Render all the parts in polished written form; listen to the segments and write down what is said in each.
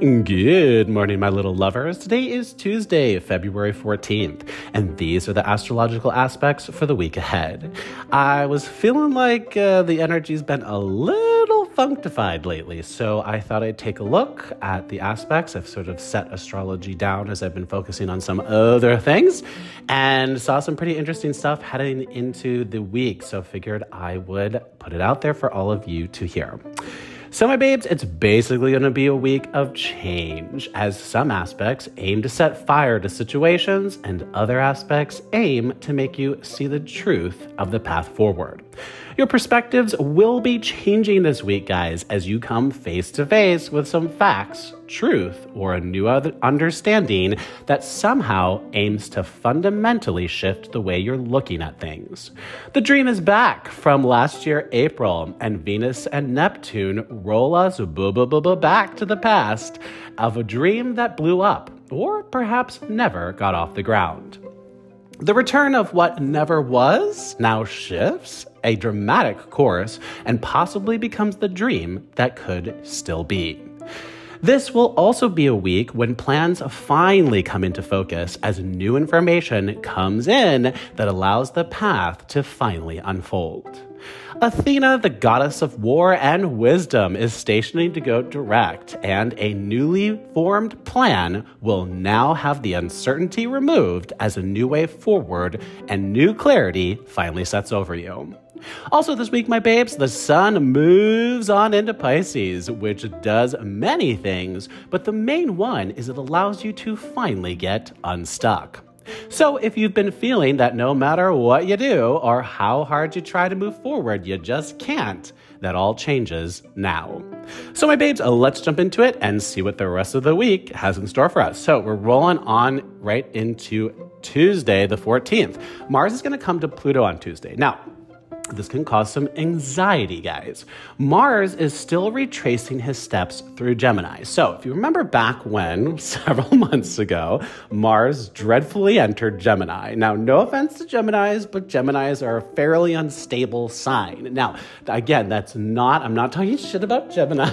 Good morning, my little lovers. Today is Tuesday, February 14th, and these are the astrological aspects for the week ahead. I was feeling like the energy's been a little functified lately, so I thought I'd take a look at the aspects. I've sort of set astrology down as I've been focusing on some other things and saw some pretty interesting stuff heading into the week, so figured I would put it out there for all of you to hear. So my babes, it's basically going to be a week of change, as some aspects aim to set fire to situations and other aspects aim to make you see the truth of the path forward. Your perspectives will be changing this week, guys, as you come face to face with some facts, truth, or a new understanding that somehow aims to fundamentally shift the way you're looking at things. The dream is back from last year, April, and Venus and Neptune roll us back to the past of a dream that blew up or perhaps never got off the ground. The return of what never was now shifts a dramatic course and possibly becomes the dream that could still be. This will also be a week when plans finally come into focus as new information comes in that allows the path to finally unfold. Athena, the goddess of war and wisdom, is stationing to go direct, and a newly formed plan will now have the uncertainty removed as a new way forward and new clarity finally sets over you. Also this week, my babes, the sun moves on into Pisces, which does many things, but the main one is it allows you to finally get unstuck. So if you've been feeling that no matter what you do or how hard you try to move forward, you just can't, that all changes now. So my babes, let's jump into it and see what the rest of the week has in store for us. So we're rolling on right into Tuesday, the 14th. Mars is going to come to Pluto on Tuesday. Now, this can cause some anxiety, guys. Mars is still retracing his steps through Gemini. So if you remember back when, several months ago, Mars dreadfully entered Gemini. Now, no offense to Geminis, but Geminis are a fairly unstable sign. Now, again, I'm not talking shit about Gemini.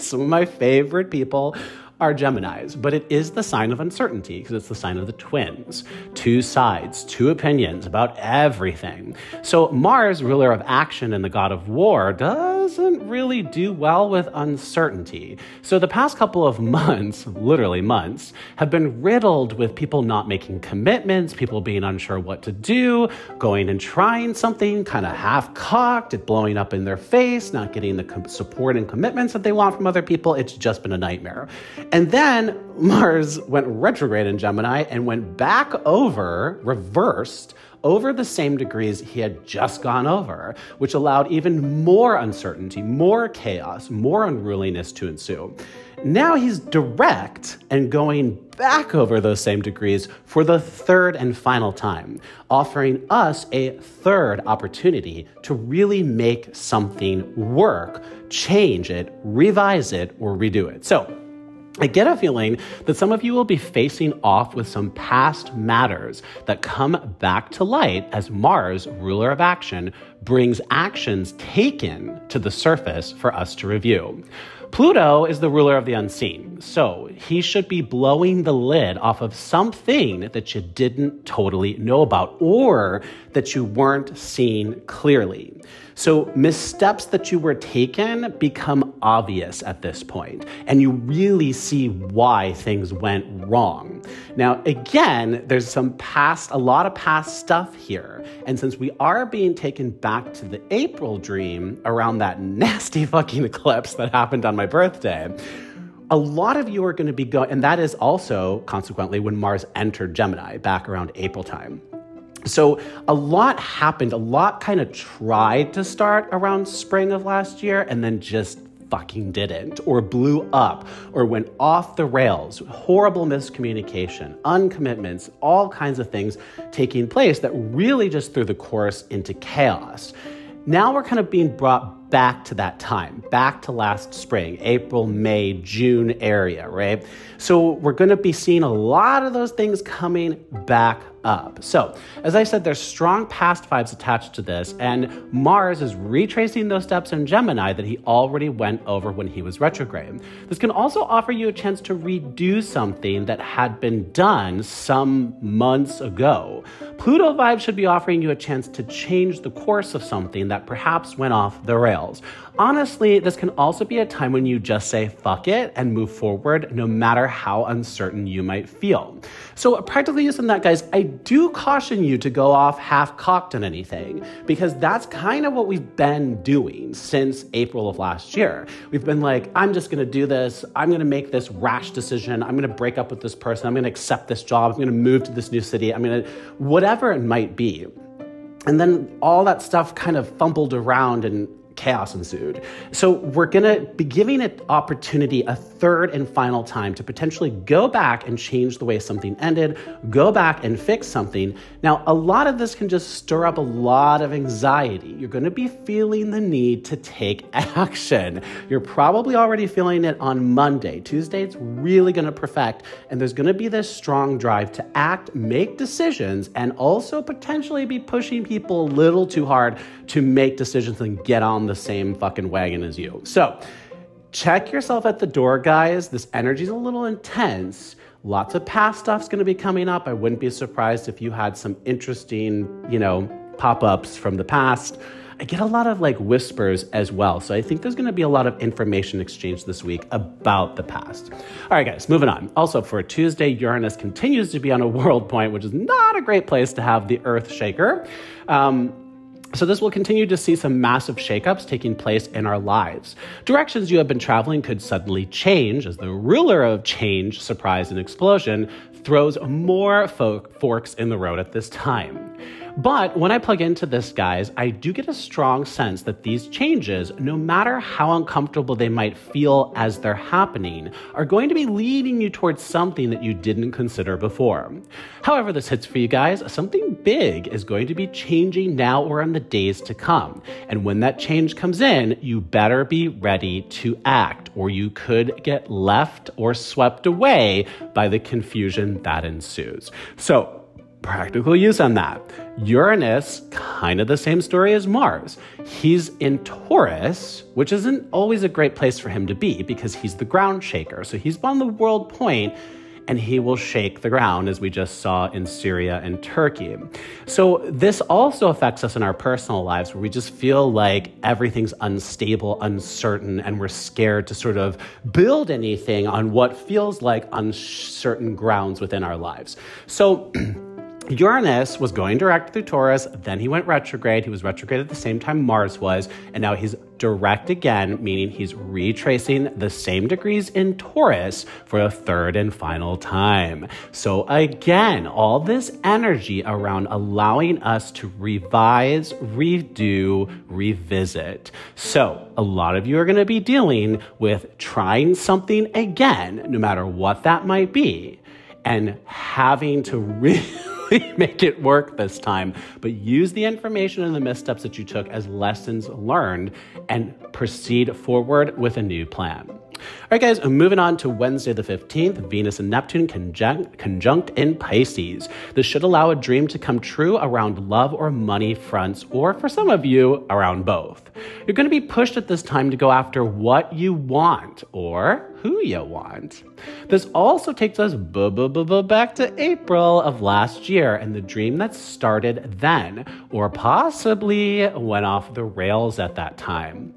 Some of my favorite people are Geminis, but it is the sign of uncertainty because it's the sign of the twins. Two sides, two opinions about everything. So Mars, ruler of action and the god of war, doesn't really do well with uncertainty. So the past couple of months, literally months, have been riddled with people not making commitments, people being unsure what to do, going and trying something kind of half-cocked, it blowing up in their face, not getting the support and commitments that they want from other people. It's just been a nightmare. And then Mars went retrograde in Gemini and went back over, reversed, over the same degrees he had just gone over, which allowed even more uncertainty, more chaos, more unruliness to ensue. Now he's direct and going back over those same degrees for the third and final time, offering us a third opportunity to really make something work, change it, revise it, or redo it. So I get a feeling that some of you will be facing off with some past matters that come back to light as Mars, ruler of action, brings actions taken to the surface for us to review. Pluto is the ruler of the unseen, so he should be blowing the lid off of something that you didn't totally know about or that you weren't seeing clearly. So missteps that you were taken become obvious at this point, and you really see why things went wrong. Now, again, there's a lot of past stuff here, and since we are being taken back to the April dream around that nasty fucking eclipse that happened on my birthday, a lot of you are going to be going, and that is also consequently when Mars entered Gemini back around April time. So a lot happened, a lot kind of tried to start around spring of last year and then just fucking didn't, or blew up, or went off the rails, horrible miscommunication, uncommitments, all kinds of things taking place that really just threw the course into chaos. Now we're kind of being brought back to that time, back to last spring, April, May, June area, right? So we're going to be seeing a lot of those things coming back up. So as I said, there's strong past vibes attached to this, and Mars is retracing those steps in Gemini that he already went over when he was retrograde. This can also offer you a chance to redo something that had been done some months ago. Pluto vibes should be offering you a chance to change the course of something that perhaps went off the rails. Honestly, this can also be a time when you just say fuck it and move forward no matter how uncertain you might feel. So practically using that, guys, I do caution you to go off half-cocked on anything, because that's kind of what we've been doing since April of last year. We've been like, I'm just going to do this. I'm going to make this rash decision. I'm going to break up with this person. I'm going to accept this job. I'm going to move to this new city. I'm going to whatever it might be. And then all that stuff kind of fumbled around and chaos ensued. So we're going to be giving an opportunity a third and final time to potentially go back and change the way something ended, go back and fix something. Now, a lot of this can just stir up a lot of anxiety. You're going to be feeling the need to take action. You're probably already feeling it on Monday. Tuesday, it's really going to perfect. And there's going to be this strong drive to act, make decisions, and also potentially be pushing people a little too hard to make decisions and get on the same fucking wagon as you. So check yourself at the door, guys. This energy's a little intense. Lots of past stuff's going to be coming up. I wouldn't be surprised if you had some interesting, pop-ups from the past. I get a lot of whispers as well. So I think there's going to be a lot of information exchanged this week about the past. All right, guys, moving on. Also for Tuesday, Uranus continues to be on a world point, which is not a great place to have the earth shaker. So this will continue to see some massive shakeups taking place in our lives. Directions you have been traveling could suddenly change as the ruler of change, surprise, and explosion throws more forks in the road at this time. But when I plug into this, guys, I do get a strong sense that these changes, no matter how uncomfortable they might feel as they're happening, are going to be leading you towards something that you didn't consider before. However this hits for you guys, something big is going to be changing now or in the days to come. And when that change comes in, you better be ready to act, or you could get left or swept away by the confusion that ensues. So, practical use on that. Uranus, kind of the same story as Mars. He's in Taurus, which isn't always a great place for him to be because he's the ground shaker. So he's on the world point, and he will shake the ground, as we just saw in Syria and Turkey. So this also affects us in our personal lives, where we just feel like everything's unstable, uncertain, and we're scared to sort of build anything on what feels like uncertain grounds within our lives. So Uranus was going direct through Taurus, then he went retrograde. He was retrograde at the same time Mars was, and now he's direct again, meaning he's retracing the same degrees in Taurus for a third and final time. So again, all this energy around allowing us to revise, redo, revisit. So a lot of you are going to be dealing with trying something again, no matter what that might be, and having to make it work this time, but use the information and the missteps that you took as lessons learned and proceed forward with a new plan. All right, guys, moving on to Wednesday the 15th, Venus and Neptune conjunct in Pisces. This should allow a dream to come true around love or money fronts, or for some of you, around both. You're going to be pushed at this time to go after what you want or who you want. This also takes us back to April of last year and the dream that started then, or possibly went off the rails at that time.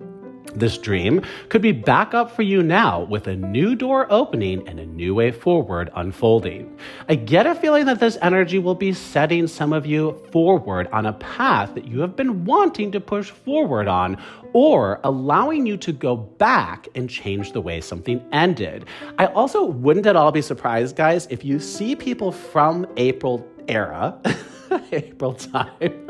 This dream could be back up for you now with a new door opening and a new way forward unfolding. I get a feeling that this energy will be setting some of you forward on a path that you have been wanting to push forward on, or allowing you to go back and change the way something ended. I also wouldn't at all be surprised, guys, if you see people from April era, April time,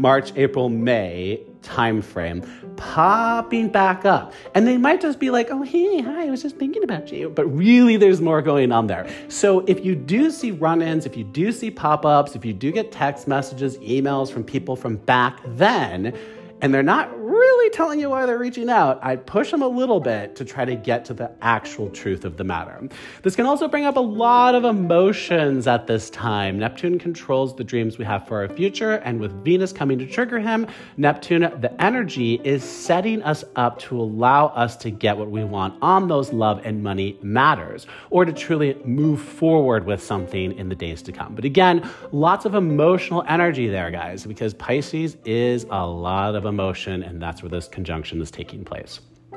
March, April, May time frame popping back up. And they might just be like, oh, hey, hi, I was just thinking about you. But really, there's more going on there. So if you do see run-ins, if you do see pop-ups, if you do get text messages, emails from people from back then, and they're not really really telling you why they're reaching out, I'd push them a little bit to try to get to the actual truth of the matter. This can also bring up a lot of emotions at this time. Neptune controls the dreams we have for our future, and with Venus coming to trigger him, Neptune, the energy, is setting us up to allow us to get what we want on those love and money matters, or to truly move forward with something in the days to come. But again, lots of emotional energy there, guys, because Pisces is a lot of emotion, and that's where this conjunction is taking place. All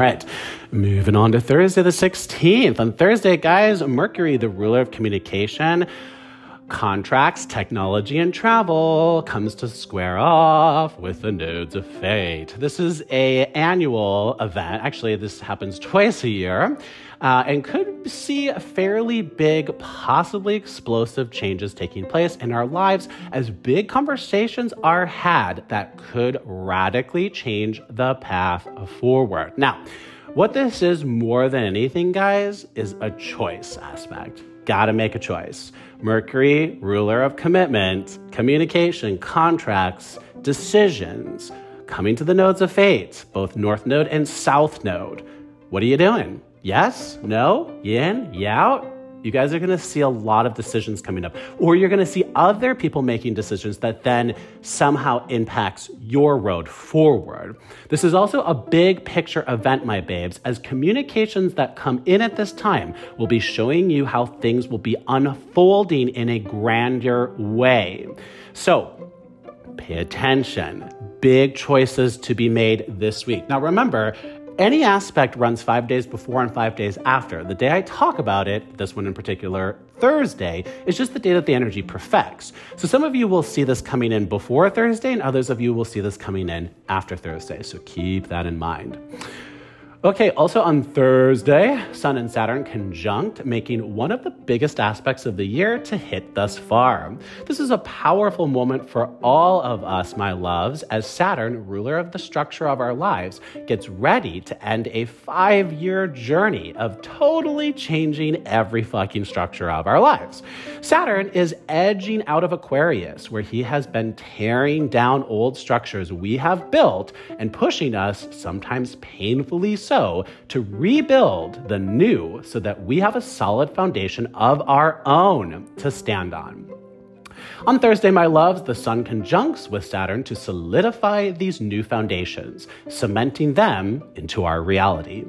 right, moving on to Thursday the 16th. On Thursday, guys, Mercury, the ruler of communication, contracts, technology, and travel, comes to square off with the nodes of fate. This is an annual event. Actually, this happens twice a year. And could see fairly big, possibly explosive changes taking place in our lives as big conversations are had that could radically change the path forward. Now, what this is more than anything, guys, is a choice aspect. Gotta make a choice. Mercury, ruler of commitment, communication, contracts, decisions, coming to the nodes of fate, both North Node and South Node. What are you doing? Yes, no, yin, yao. You guys are going to see a lot of decisions coming up, or you're going to see other people making decisions that then somehow impacts your road forward. This is also a big picture event, my babes, as communications that come in at this time will be showing you how things will be unfolding in a grander way. So pay attention. Big choices to be made this week. Now, remember, any aspect runs 5 days before and 5 days after. The day I talk about it, this one in particular, Thursday, is just the day that the energy perfects. So some of you will see this coming in before Thursday, and others of you will see this coming in after Thursday. So keep that in mind. Okay, also on Thursday, Sun and Saturn conjunct, making one of the biggest aspects of the year to hit thus far. This is a powerful moment for all of us, my loves, as Saturn, ruler of the structure of our lives, gets ready to end a 5-year journey of totally changing every fucking structure of our lives. Saturn is edging out of Aquarius, where he has been tearing down old structures we have built and pushing us, sometimes painfully so, to rebuild the new so that we have a solid foundation of our own to stand on. On Thursday, my loves, the Sun conjuncts with Saturn to solidify these new foundations, cementing them into our reality.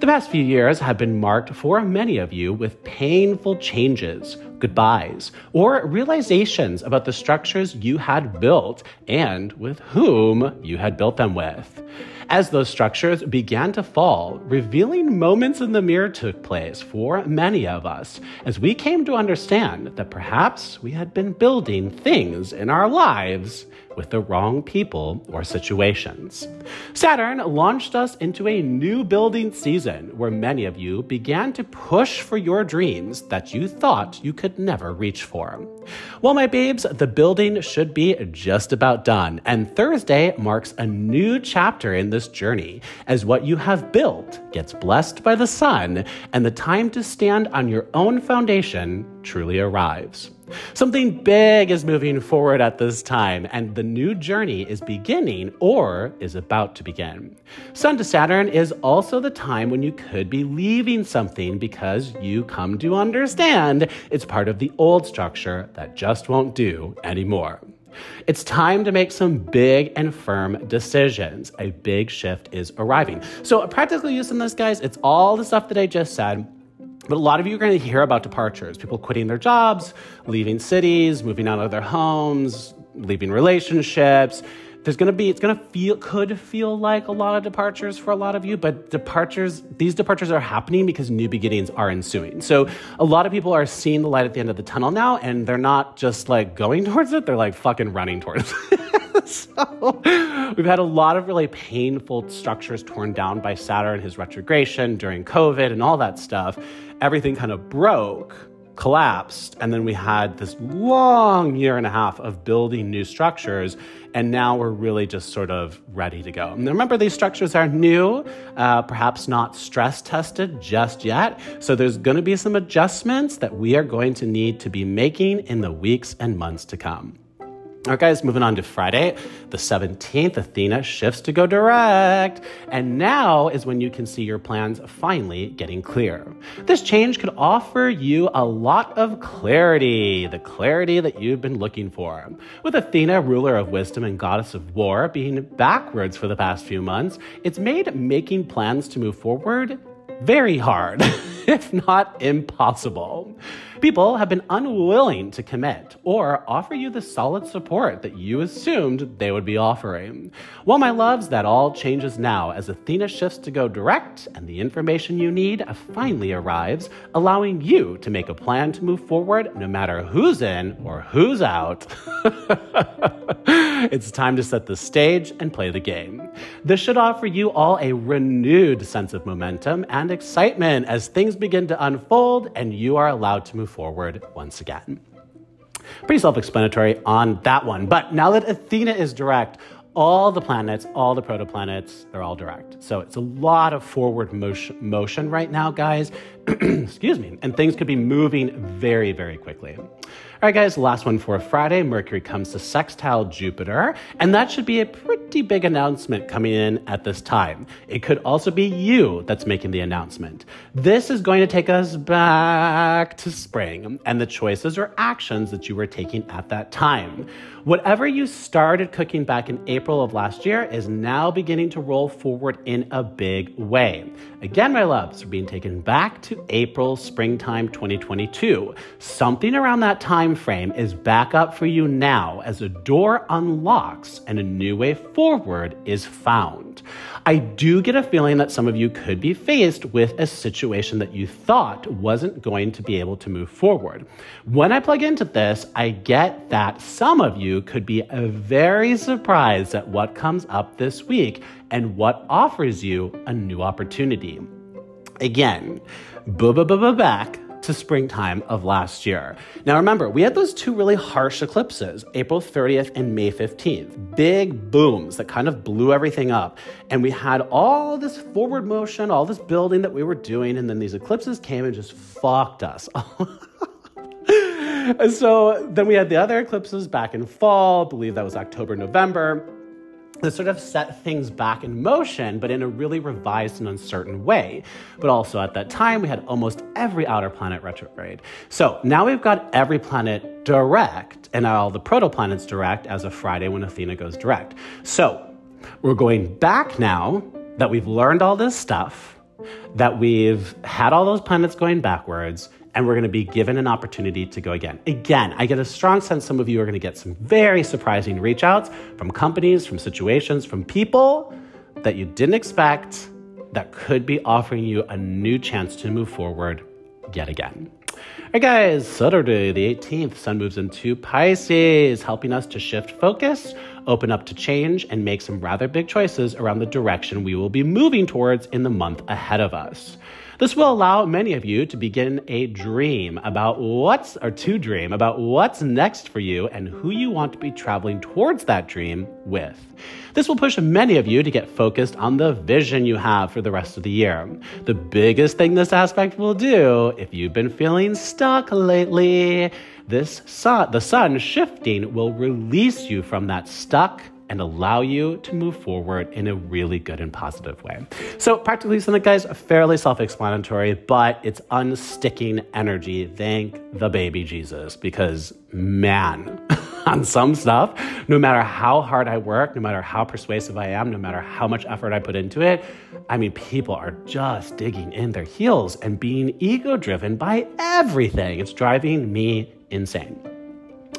The past few years have been marked for many of you with painful changes, goodbyes, or realizations about the structures you had built and with whom you had built them with. As those structures began to fall, revealing moments in the mirror took place for many of us as we came to understand that perhaps we had been building things in our lives with the wrong people or situations. Saturn launched us into a new building season where many of you began to push for your dreams that you thought you could never reach for. Well, my babes, the building should be just about done, and Thursday marks a new chapter in this journey as what you have built gets blessed by the sun and the time to stand on your own foundation truly arrives. Something big is moving forward at this time, and the new journey is beginning or is about to begin. Sun to Saturn is also the time when you could be leaving something because you come to understand it's part of the old structure that just won't do anymore. It's time to make some big and firm decisions. A big shift is arriving. So a practical use in this, guys, it's all the stuff that I just said. But a lot of you are going to hear about departures, people quitting their jobs, leaving cities, moving out of their homes, leaving relationships. It could feel like a lot of departures for a lot of you, but these departures are happening because new beginnings are ensuing. So a lot of people are seeing the light at the end of the tunnel now, and they're not just like going towards it, they're like fucking running towards it. So we've had a lot of really painful structures torn down by Saturn, his retrogression during COVID and all that stuff. Everything kind of broke, collapsed, and then we had this long 1.5 years of building new structures, and now we're really just sort of ready to go. And remember, these structures are new, perhaps not stress tested just yet, so there's going to be some adjustments that we are going to need to be making in the weeks and months to come. All right, guys, moving on to Friday, the 17th, Athena shifts to go direct. And now is when you can see your plans finally getting clear. This change could offer you a lot of clarity, the clarity that you've been looking for. With Athena, ruler of wisdom and goddess of war, being backwards for the past few months, it's made making plans to move forward very hard, if not impossible. People have been unwilling to commit or offer you the solid support that you assumed they would be offering. Well, my loves, that all changes now as Athena shifts to go direct and the information you need finally arrives, allowing you to make a plan to move forward no matter who's in or who's out. It's time to set the stage and play the game. This should offer you all a renewed sense of momentum and excitement as things begin to unfold and you are allowed to move forward once again. Pretty self-explanatory on that one, but now that Athena is direct, all the planets, all the protoplanets, they're all direct. So it's a lot of forward motion right now, guys. Excuse me. And things could be moving very, very quickly. All right, guys, last one for Friday. Mercury comes to sextile Jupiter, and that should be a pretty big announcement coming in at this time. It could also be you that's making the announcement. This is going to take us back to spring and the choices or actions that you were taking at that time. Whatever you started cooking back in April of last year is now beginning to roll forward in a big way. Again, my loves, we're being taken back to April, springtime 2022. Something around that time frame is back up for you now as a door unlocks and a new way forward is found. I do get a feeling that some of you could be faced with a situation that you thought wasn't going to be able to move forward. When I plug into this, I get that some of you could be very surprised at what comes up this week and what offers you a new opportunity. Again, back to springtime of last year. Now remember, we had those two really harsh eclipses, April 30th and May 15th, big booms that kind of blew everything up. And we had all this forward motion, all this building that we were doing, and then these eclipses came and just fucked us. And so then we had the other eclipses back in fall, I believe that was October, November. This sort of set things back in motion, but in a really revised and uncertain way. But also at that time, we had almost every outer planet retrograde. So now we've got every planet direct and all the protoplanets direct as of Friday when Athena goes direct. So we're going back now that we've learned all this stuff, that we've had all those planets going backwards, and we're going to be given an opportunity to go again. Again, I get a strong sense some of you are going to get some very surprising reach outs from companies, from situations, from people that you didn't expect that could be offering you a new chance to move forward yet again. All right, guys, Saturday the 18th, Sun moves into Pisces, helping us to shift focus, open up to change, and make some rather big choices around the direction we will be moving towards in the month ahead of us. This will allow many of you to begin a dream about what's next for you and who you want to be traveling towards that dream with. This will push many of you to get focused on the vision you have for the rest of the year. The biggest thing this aspect will do, if you've been feeling stuck lately, the sun shifting will release you from that stuck and allow you to move forward in a really good and positive way. So practically something, guys, fairly self-explanatory, but it's unsticking energy. Thank the baby Jesus, because man, on some stuff, no matter how hard I work, no matter how persuasive I am, no matter how much effort I put into it, I mean, people are just digging in their heels and being ego-driven by everything. It's driving me insane.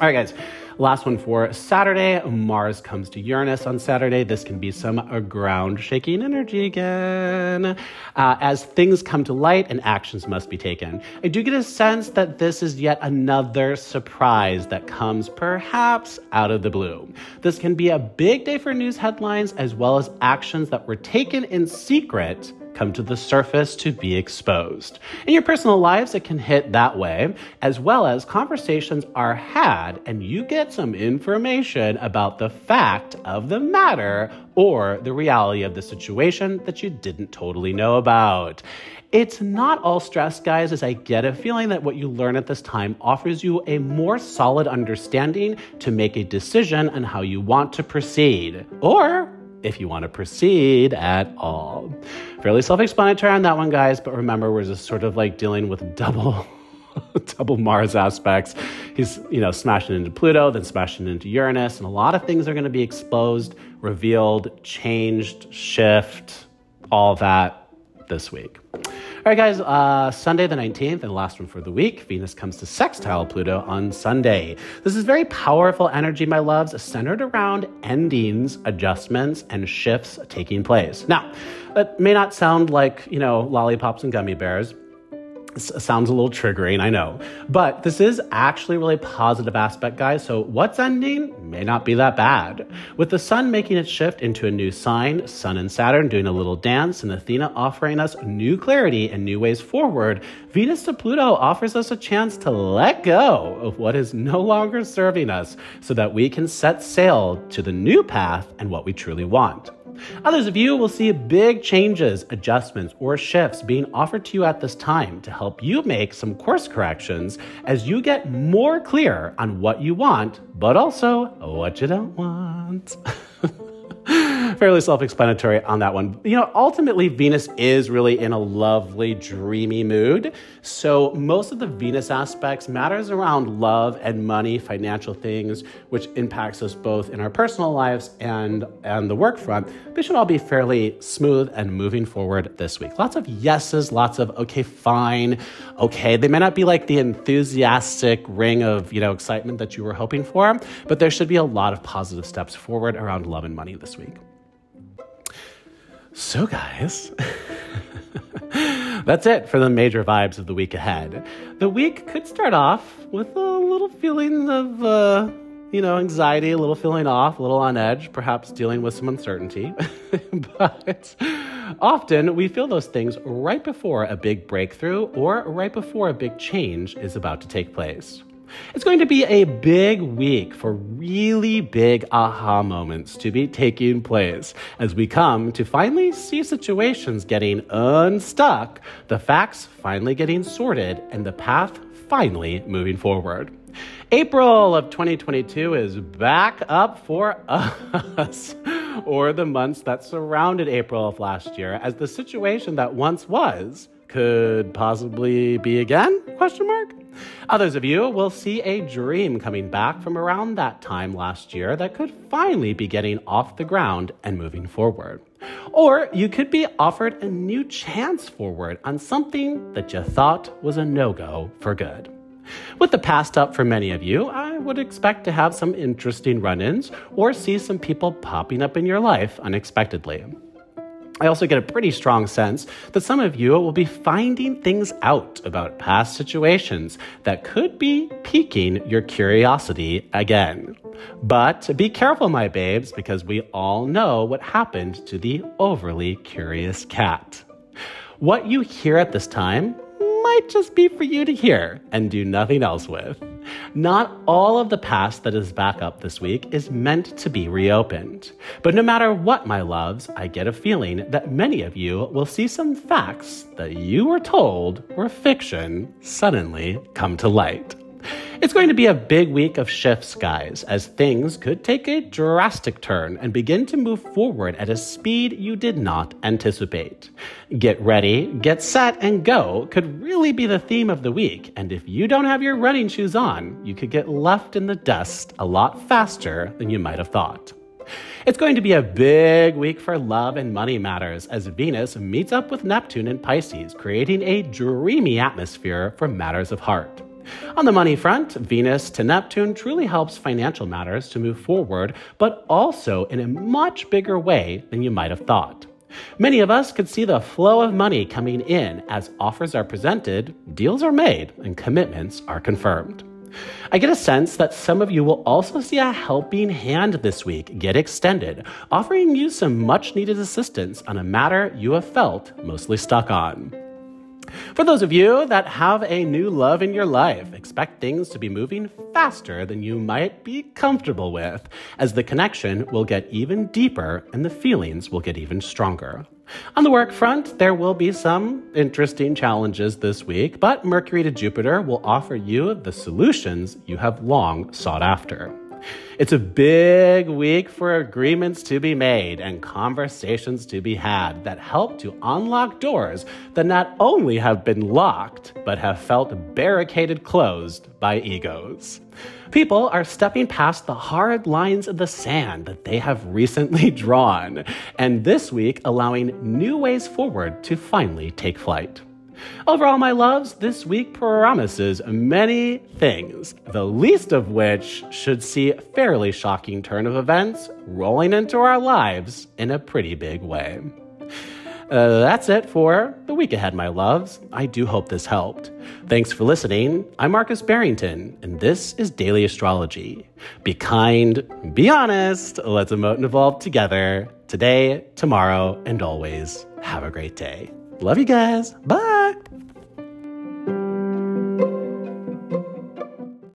All right, guys. Last one for Saturday, Mars comes to Uranus on Saturday. This can be some ground-shaking energy again. As things come to light and actions must be taken. I do get a sense that this is yet another surprise that comes perhaps out of the blue. This can be a big day for news headlines as well as actions that were taken in secret come to the surface to be exposed. In your personal lives, it can hit that way, as well as conversations are had and you get some information about the fact of the matter or the reality of the situation that you didn't totally know about. It's not all stress, guys, as I get a feeling that what you learn at this time offers you a more solid understanding to make a decision on how you want to proceed, or if you want to proceed at all. Fairly self-explanatory on that one, guys, but remember, we're just sort of like dealing with double Mars aspects. He's, smashing into Pluto, then smashing into Uranus, and a lot of things are going to be exposed, revealed, changed, shift, all that this week. All right, guys, Sunday the 19th, and last one for the week, Venus comes to sextile Pluto on Sunday. This is very powerful energy, my loves, centered around endings, adjustments, and shifts taking place. Now, that may not sound like, lollipops and gummy bears. Sounds a little triggering, I know. But this is actually a really positive aspect, guys. So what's ending may not be that bad. With the sun making its shift into a new sign, Sun and Saturn doing a little dance, and Athena offering us new clarity and new ways forward, Venus to Pluto offers us a chance to let go of what is no longer serving us so that we can set sail to the new path and what we truly want. Others of you will see big changes, adjustments, or shifts being offered to you at this time to help you make some course corrections as you get more clear on what you want, but also what you don't want. Fairly self-explanatory on that one. Ultimately, Venus is really in a lovely, dreamy mood. So most of the Venus aspects matters around love and money, financial things, which impacts us both in our personal lives and the work front. They should all be fairly smooth and moving forward this week. Lots of yeses, lots of okay, fine, okay. They may not be like the enthusiastic ring of, excitement that you were hoping for, but there should be a lot of positive steps forward around love and money this week. So guys, that's it for the major vibes of the week ahead. The week could start off with a little feeling of, anxiety, a little feeling off, a little on edge, perhaps dealing with some uncertainty. But often we feel those things right before a big breakthrough or right before a big change is about to take place. It's going to be a big week for really big aha moments to be taking place as we come to finally see situations getting unstuck, the facts finally getting sorted, and the path finally moving forward. April of 2022 is back up for us, or the months that surrounded April of last year, as the situation that once was could possibly be again? ? Others of you will see a dream coming back from around that time last year that could finally be getting off the ground and moving forward. Or you could be offered a new chance forward on something that you thought was a no-go for good. With the past up for many of you, I would expect to have some interesting run-ins or see some people popping up in your life unexpectedly. I also get a pretty strong sense that some of you will be finding things out about past situations that could be piquing your curiosity again. But be careful, my babes, because we all know what happened to the overly curious cat. What you hear at this time might just be for you to hear and do nothing else with. Not all of the past that is back up this week is meant to be reopened. But no matter what, my loves, I get a feeling that many of you will see some facts that you were told were fiction suddenly come to light. It's going to be a big week of shifts, guys, as things could take a drastic turn and begin to move forward at a speed you did not anticipate. Get ready, get set, and go could really be the theme of the week, and if you don't have your running shoes on, you could get left in the dust a lot faster than you might have thought. It's going to be a big week for love and money matters as Venus meets up with Neptune in Pisces, creating a dreamy atmosphere for matters of heart. On the money front, Venus to Neptune truly helps financial matters to move forward, but also in a much bigger way than you might have thought. Many of us could see the flow of money coming in as offers are presented, deals are made, and commitments are confirmed. I get a sense that some of you will also see a helping hand this week get extended, offering you some much-needed assistance on a matter you have felt mostly stuck on. For those of you that have a new love in your life, expect things to be moving faster than you might be comfortable with, as the connection will get even deeper and the feelings will get even stronger. On the work front, there will be some interesting challenges this week, but Mercury to Jupiter will offer you the solutions you have long sought after. It's a big week for agreements to be made and conversations to be had that help to unlock doors that not only have been locked, but have felt barricaded closed by egos. People are stepping past the hard lines of the sand that they have recently drawn, and this week allowing new ways forward to finally take flight. Overall, my loves, this week promises many things, the least of which should see a fairly shocking turn of events rolling into our lives in a pretty big way. That's it for the week ahead, my loves. I do hope this helped. Thanks for listening. I'm Marcus Barrington, and this is Daily Astrology. Be kind, be honest, let's emote and evolve together. Today, tomorrow, and always, have a great day. Love you guys. Bye.